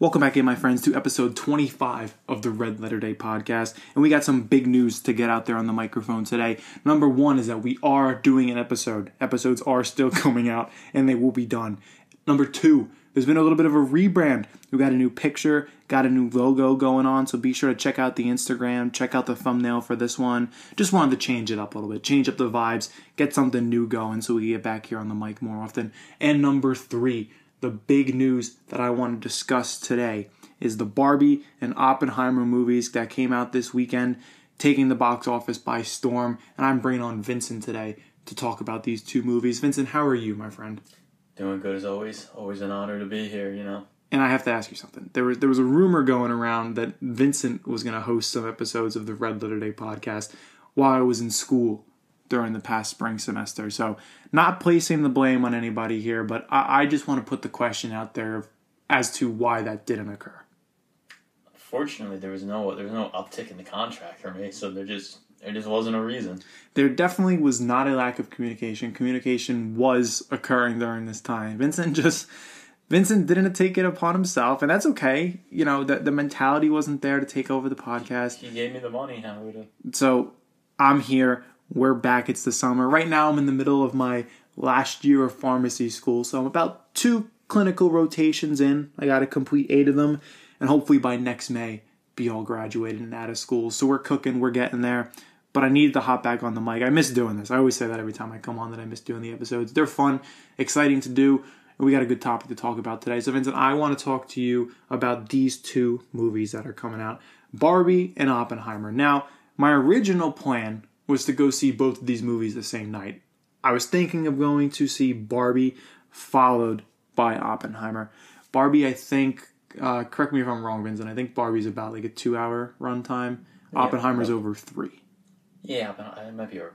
Welcome back in, my friends, to episode 25 of the Red Letter Day podcast, and we got some big news to get out there on the microphone today. Number one is that we are doing an episode. Episodes are still coming out, and they will be done. Number two, there's been a little bit of a rebrand. We got a new picture, got a new logo going on, so be sure to check out the Instagram, check out the thumbnail for this one. Just wanted to change it up a little bit, change up the vibes, get something new going so we get back here on the mic more often. And number three, the big news that I want to discuss today is the Barbie and Oppenheimer movies that came out this weekend, taking the box office by storm, and I'm bringing on Vincent today to talk about these two movies. Vincent, how are you, my friend? Doing good as always. Always an honor to be here, you know. And I have to ask you something. There was a rumor going around that Vincent was going to host some episodes of the Red Letter Day podcast while I was in school during the past spring semester. So not placing the blame on anybody here, but I just want to put the question out there as to why that didn't occur. Unfortunately, there was no uptick in the contract for me, so there just wasn't a reason. There definitely was not a lack of communication. Communication was occurring during this time. Vincent didn't take it upon himself, and that's okay. You know, the mentality wasn't there to take over the podcast. He gave me the money. How would it? So I'm here. We're back. It's the summer. Right now, I'm in the middle of my last year of pharmacy school, so I'm about 2 clinical rotations in. I got to complete 8 of them, and hopefully by next May, be all graduated and out of school. So we're cooking. We're getting there. But I needed to hop back on the mic. I miss doing this. I always say that every time I come on that I miss doing the episodes. They're fun, exciting to do, and we got a good topic to talk about today. So, Vincent, I want to talk to you about these two movies that are coming out, Barbie and Oppenheimer. Now, my original plan was to go see both of these movies the same night. I was thinking of going to see Barbie followed by Oppenheimer. Barbie, I think, correct me if I'm wrong, Vincent, I think Barbie's about like a 2-hour runtime. Yeah, Oppenheimer's over 3. Yeah, it might be over.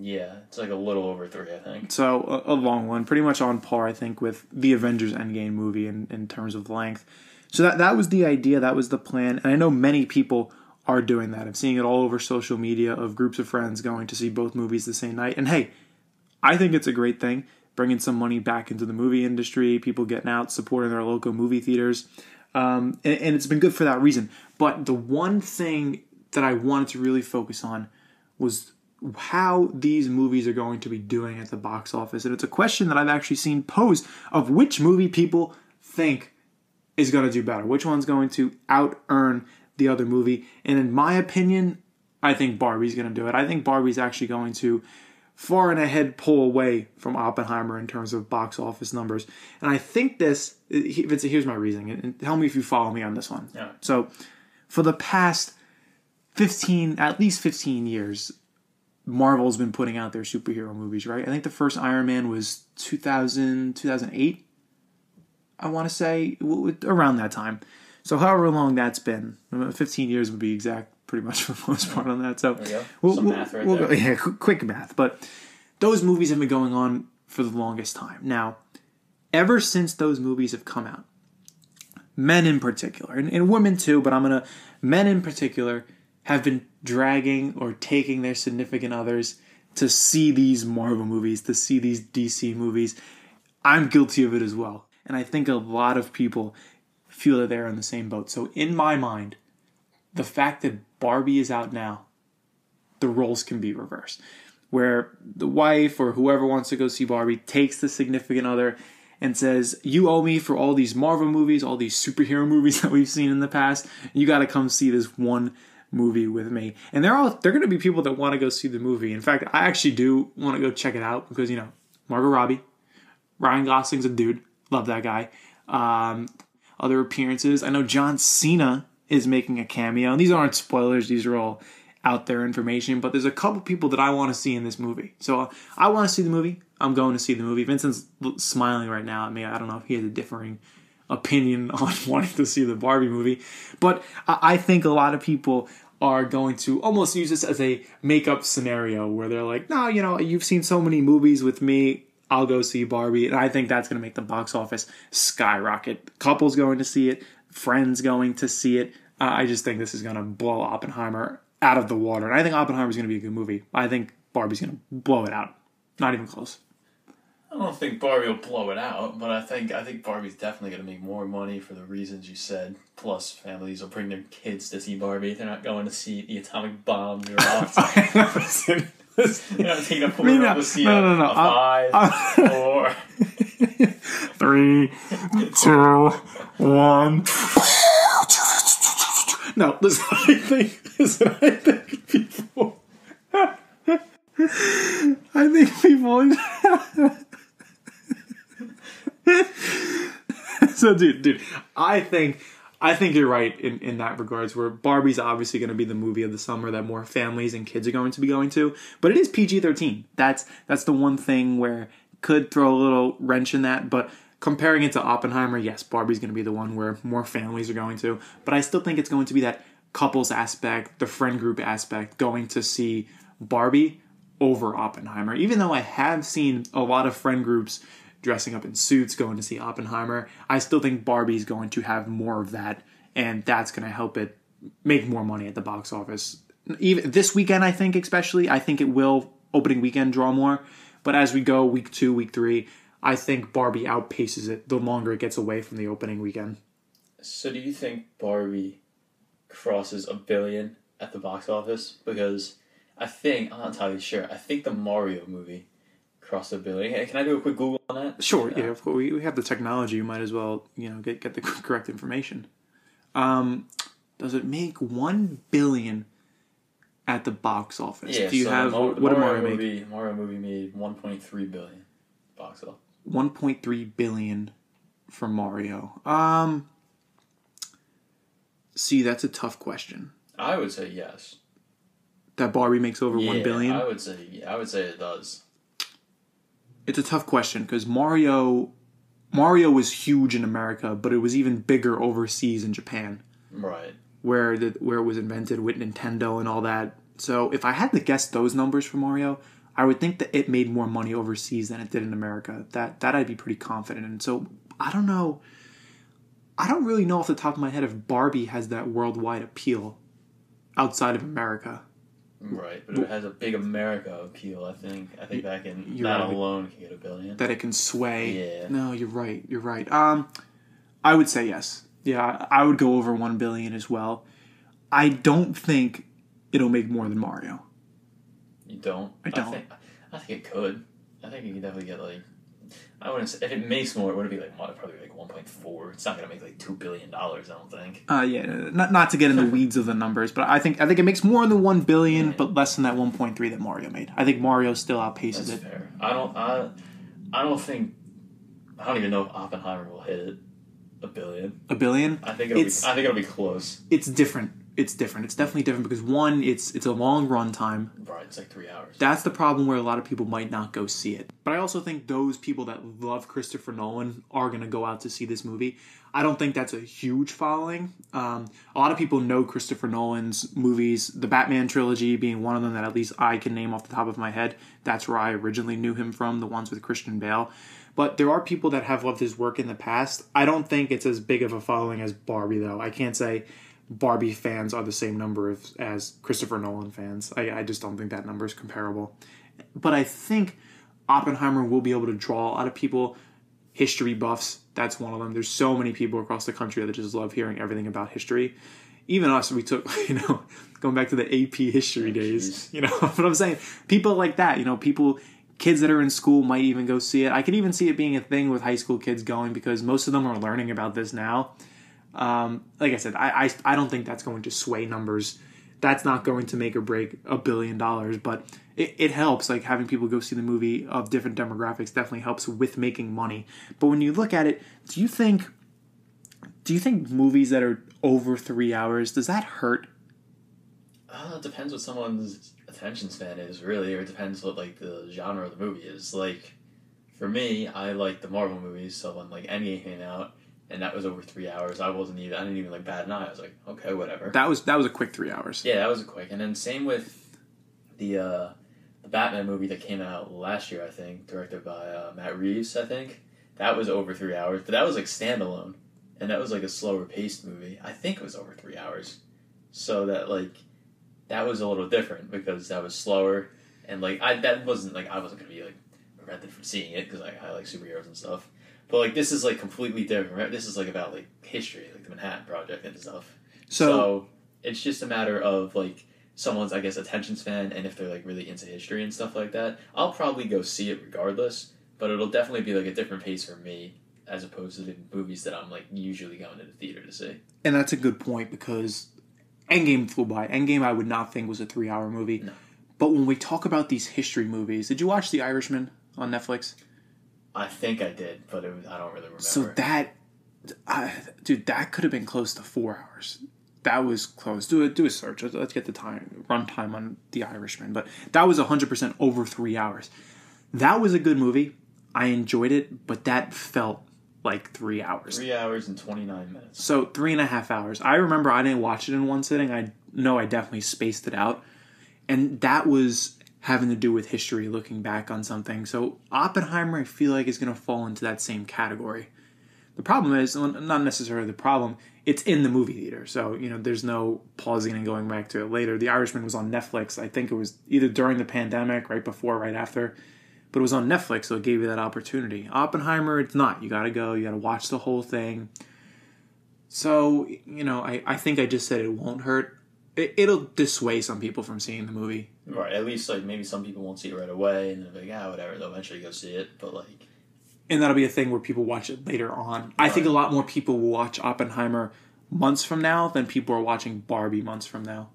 Yeah, it's like a little over 3, I think. So a long one, pretty much on par, I think, with the Avengers Endgame movie in terms of length. So that was the idea, that was the plan, and I know many people are doing that. I'm seeing it all over social media of groups of friends going to see both movies the same night. And hey, I think it's a great thing, bringing some money back into the movie industry, people getting out, supporting their local movie theaters. And it's been good for that reason. But the one thing that I wanted to really focus on was how these movies are going to be doing at the box office. And it's a question that I've actually seen posed of which movie people think is going to do better, which one's going to out-earn the other movie. And in my opinion, I think Barbie's going to do it. I think Barbie's actually going to far and ahead pull away from Oppenheimer in terms of box office numbers. And I think this, Vince, here's my reasoning, and tell me if you follow me on this one. Yeah. So for the past 15 years, Marvel's been putting out their superhero movies, right? I think the first Iron Man was 2008, I want to say, around that time. So however long that's been, 15 years would be exact pretty much for the most part on that. So there you go. Some math right there. Yeah, quick math. But those movies have been going on for the longest time. Now, ever since those movies have come out, men in particular, and women too, but men in particular have been dragging or taking their significant others to see these Marvel movies, to see these DC movies. I'm guilty of it as well. And I think a lot of people feel that they're in the same boat. So in my mind, the fact that Barbie is out now, the roles can be reversed, where the wife or whoever wants to go see Barbie takes the significant other and says, you owe me for all these Marvel movies, all these superhero movies that we've seen in the past. You got to come see this one movie with me. And there are going to be people that want to go see the movie. In fact, I actually do want to go check it out because, you know, Margot Robbie, Ryan Gosling's a dude. Love that guy. Other appearances. I know John Cena is making a cameo. And these aren't spoilers. These are all out there information. But there's a couple people that I want to see in this movie. So I want to see the movie. I'm going to see the movie. Vincent's smiling right now at me. I don't know if he has a differing opinion on wanting to see the Barbie movie. But I think a lot of people are going to almost use this as a make-up scenario where they're like, no, you know, you've seen so many movies with me. I'll go see Barbie, and I think that's going to make the box office skyrocket. Couples going to see it, friends going to see it. I just think this is going to blow Oppenheimer out of the water, and I think Oppenheimer's going to be a good movie. I think Barbie's going to blow it out. Not even close. I don't think Barbie will blow it out, but I think Barbie's definitely going to make more money for the reasons you said. Plus, families will bring their kids to see Barbie. They're not going to see the atomic bomb dropped. I've never seen this. They're not taking a 4-year-old to see a 5, 4... 3, 2, 1... No, listen, I think people... So dude, I think you're right in that regards, where Barbie's obviously going to be the movie of the summer that more families and kids are going to be going to, but it is PG-13. That's the one thing where could throw a little wrench in that, but comparing it to Oppenheimer, yes, Barbie's going to be the one where more families are going to, but I still think it's going to be that couples aspect, the friend group aspect, going to see Barbie over Oppenheimer. Even though I have seen a lot of friend groups dressing up in suits going to see Oppenheimer, I still think Barbie's going to have more of that, and that's going to help it make more money at the box office. Even this weekend, I think, especially, I think it will, opening weekend, draw more. But as we go, week 2, week 3, I think Barbie outpaces it the longer it gets away from the opening weekend. So do you think Barbie crosses $1 billion at the box office? Because... I'm not entirely sure. I think the Mario movie crossed $1 billion. Hey, can I do a quick Google on that? Sure, yeah, of course. We have the technology. You might as well, get the correct information. Does it make $1 billion at the box office? Yeah, do you have what Mario movie? Make? Mario movie made $1.3 billion box office. $1.3 billion for Mario. See, that's a tough question. I would say yes. That Barbie makes over $1 billion? I would say it does. It's a tough question because Mario was huge in America, but it was even bigger overseas in Japan. Right. Where it was invented with Nintendo and all that. So if I had to guess those numbers for Mario, I would think that it made more money overseas than it did in America. That I'd be pretty confident in. So I don't know. I don't really know off the top of my head if Barbie has that worldwide appeal outside of America. Right, but it has a big America appeal, I think. Alone can get $1 billion. That it can sway. Yeah. No, you're right. I would say yes. Yeah, I would go over $1 billion as well. I don't think it'll make more than Mario. You don't? I don't. I think it could. I think you could definitely get I wouldn't say, if it makes more, it would be probably 1.4. it's not going to make $2 billion, I don't think. Not to get in the weeds of the numbers, but I think it makes more than $1 billion, yeah, but less than that 1.3 that Mario made. I think Mario still outpaces it. That's fair. I don't even know if Oppenheimer will hit it $1 billion. $1 billion? I think it'll be close. It's different. It's definitely different because one, it's a long run time. Right, it's 3 hours. That's the problem where a lot of people might not go see it. But I also think those people that love Christopher Nolan are going to go out to see this movie. I don't think that's a huge following. A lot of people know Christopher Nolan's movies, the Batman trilogy being one of them that at least I can name off the top of my head. That's where I originally knew him from, the ones with Christian Bale. But there are people that have loved his work in the past. I don't think it's as big of a following as Barbie, though. I can't say Barbie fans are the same number as Christopher Nolan fans. I just don't think that number is comparable. But I think Oppenheimer will be able to draw out of people. History buffs, that's one of them. There's so many people across the country that just love hearing everything about history. Even us, we took, going back to the AP history days, what I'm saying? People like that, kids that are in school might even go see it. I could even see it being a thing with high school kids going because most of them are learning about this now. Like I said, I don't think that's going to sway numbers. That's not going to make or break $1 billion, but it helps. Like having people go see the movie of different demographics definitely helps with making money. But when you look at it, do you think movies that are over 3 hours, does that hurt? It depends what someone's attention span is, really, or it depends what the genre of the movie is. For me, I like the Marvel movies, so when Endgame came out, and that was over 3 hours. I didn't even bat an eye. I was like, okay, whatever. That was a quick 3 hours. Yeah, that was a quick. And then same with the Batman movie that came out last year, I think, directed by Matt Reeves, I think. That was over 3 hours, but that was standalone, and that was a slower paced movie. I think it was over 3 hours, so that that was a little different because that was slower, and that wasn't I wasn't gonna be rather for seeing it, because I like superheroes and stuff. But like this is like completely different, right? This is like about like history, like the Manhattan Project and stuff. So it's just a matter of like someone's, I guess, attention span, and if they're like really into history and stuff like that. I'll probably go see it regardless, but it'll definitely be like a different pace for me as opposed to the movies that I'm like usually going to the theater to see. And that's a good point, because Endgame flew by. Endgame I would not think was a 3-hour movie. No. But when we talk about these history movies, did you watch The Irishman on Netflix? I think I did, but it was, I don't really remember. So that, dude, that could have been close to 4 hours. That was close. Do a search. Let's get the time runtime on The Irishman. But that was 100% over 3 hours. That was a good movie. I enjoyed it, but that felt like 3 hours. 3 hours and 29 minutes. So 3.5 hours. I remember I didn't watch it in one sitting. I know I definitely spaced it out. And that was having to do with history, looking back on something. So Oppenheimer, I feel like, is going to fall into that same category. The problem is, not necessarily the problem, it's in the movie theater. So, you know, there's no pausing and going back to it later. The Irishman was on Netflix. I think it was either during the pandemic, right before, right after. But it was on Netflix, so it gave you that opportunity. Oppenheimer, it's not. You got to go. You got to watch the whole thing. So, you know, I think I just said it won't hurt. It'll dissuade some people from seeing the movie. Right. At least, like, maybe some people won't see it right away. And they'll be like, ah, whatever. They'll eventually go see it. But, like... And that'll be a thing where people watch it later on. I think a lot more people will watch Oppenheimer months from now than people are watching Barbie months from now.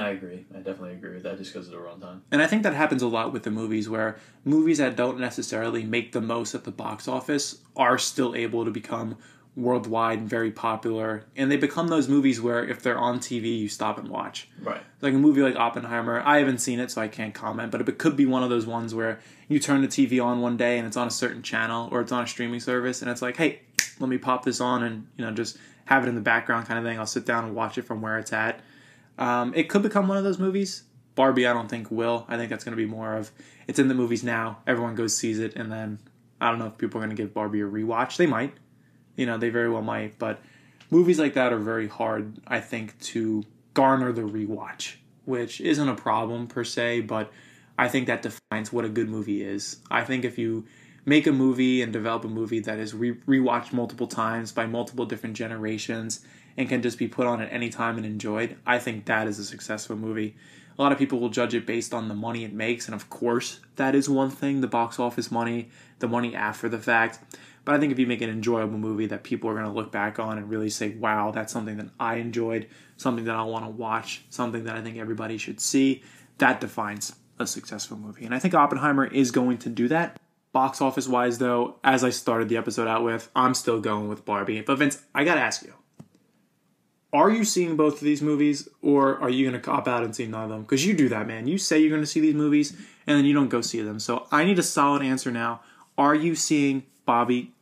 I agree. I definitely agree with that, just because of the runtime. And I think that happens a lot with the movies, where movies that don't necessarily make the most at the box office are still able to become worldwide and very popular. And they become those movies where if they're on TV, you stop and watch. Right. Like a movie like Oppenheimer, I haven't seen it, so I can't comment, but it could be one of those ones where you turn the TV on one day and it's on a certain channel or it's on a streaming service, and it's like, hey, let me pop this on and, you know, just have it in the background kind of thing. I'll sit down and watch it from where it's at. It could become one of those movies. Barbie, I don't think will. I think that's going to be more of, it's in the movies now, everyone goes sees it, and then I don't know if people are going to give Barbie a rewatch. They might. You know, they very well might. But movies like that are very hard, I think, to garner the rewatch, which isn't a problem per se, but I think that defines what a good movie is. I think if you make a movie and develop a movie that is rewatched multiple times by multiple different generations and can just be put on at any time and enjoyed, I think that is a successful movie. A lot of people will judge it based on the money it makes, and of course that is one thing, the box office money, the money after the fact. But I think if you make an enjoyable movie that people are going to look back on and really say, wow, that's something that I enjoyed, something that I want to watch, something that I think everybody should see, that defines a successful movie. And I think Oppenheimer is going to do that. Box office wise, though, as I started the episode out with, I'm still going with Barbie. But Vince, I got to ask you, are you seeing both of these movies, or are you going to cop out and see none of them? Because you do that, man. You say you're going to see these movies and then you don't go see them. So I need a solid answer now. Are you seeing Barbie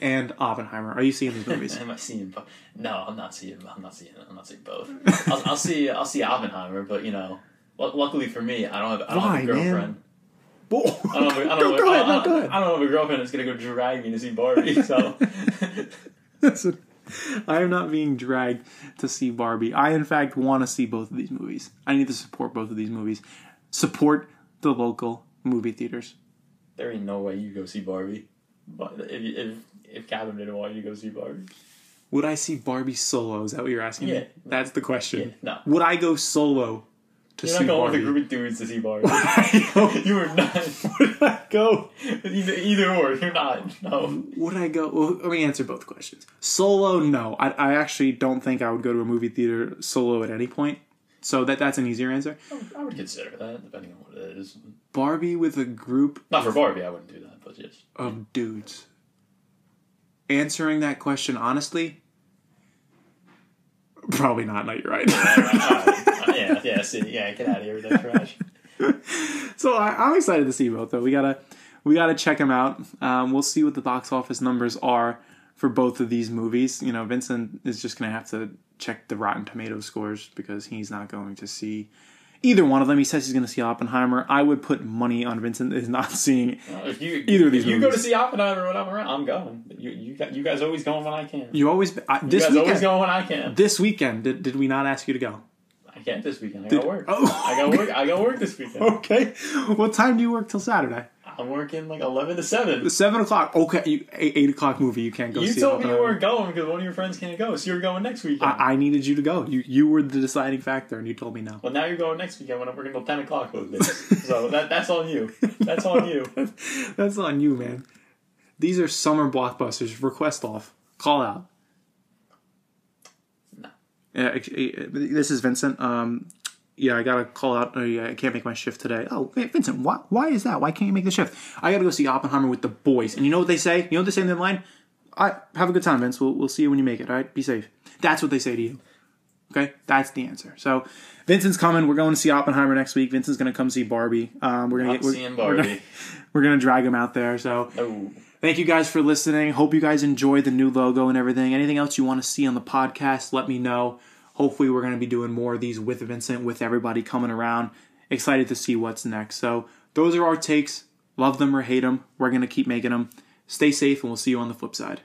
and Oppenheimer? Are you seeing these movies? Am I seeing? No, I'm not seeing. I'm not seeing both. I'll see Oppenheimer, but you know, luckily for me, I don't have a girlfriend. I don't have a girlfriend that's gonna go drag me to see Barbie. So, listen, I am not being dragged to see Barbie. I, in fact, want to see both of these movies. I need to support both of these movies. Support the local movie theaters. There ain't no way you go see Barbie. But if Kevin didn't want you to go see Barbie, would I see Barbie solo? Is that what you're asking me? That's the question. Yeah, no. Would I go solo to see Barbie? You're not going with a group of dudes to see Barbie. You are not. Would I go? Either or, you're not. No. Would I go? Well, let me answer both questions. Solo, no. I actually don't think I would go to a movie theater solo at any point. So that's an easier answer. I would consider that, depending on what it is. Barbie with a group... Not for Barbie, I wouldn't do that, but yes. Of dudes. Answering that question honestly? Probably not. No, you're right. Yeah, get out of here with that trash. So I'm excited to see both, though. We gotta check them out. We'll see what the box office numbers are for both of these movies. You know, Vincent is just going to have to check the Rotten Tomatoes scores, because he's not going to see either one of them. He says he's going to see Oppenheimer. I would put money on Vincent is not seeing either of these movies. You go to see Oppenheimer when I'm around, I'm going. You guys always going when I can. You guys always going when I can. This weekend, did we not ask you to go? can't this weekend. I got work this weekend. Okay. What time do you work till Saturday? I'm working like 11 to 7. 7 o'clock. Okay. 8 o'clock movie. You can't go see it. You told me you weren't going because one of your friends can't go. So you were going next weekend. I needed you to go. You were the deciding factor and you told me no. Well, now you're going next weekend when I'm working till 10 o'clock those days. So that's on you. That's on you. That's on you, man. These are summer blockbusters. Request off. Call out. No. This is Vincent. Yeah, I got to call out. I can't make my shift today. Oh, Vincent, why is that? Why can't you make the shift? I got to go see Oppenheimer with the boys. And you know what they say? You know what they say in the line? Have a good time, Vince. We'll see you when you make it, all right? Be safe. That's what they say to you. Okay? That's the answer. So, Vincent's coming. We're going to see Oppenheimer next week. Vincent's going to come see Barbie. We're going to drag him out there. So, Thank you guys for listening. Hope you guys enjoyed the new logo and everything. Anything else you want to see on the podcast, let me know. Hopefully, we're going to be doing more of these with Vincent, with everybody coming around. Excited to see what's next. So, those are our takes. Love them or hate them. We're going to keep making them. Stay safe, and we'll see you on the flip side.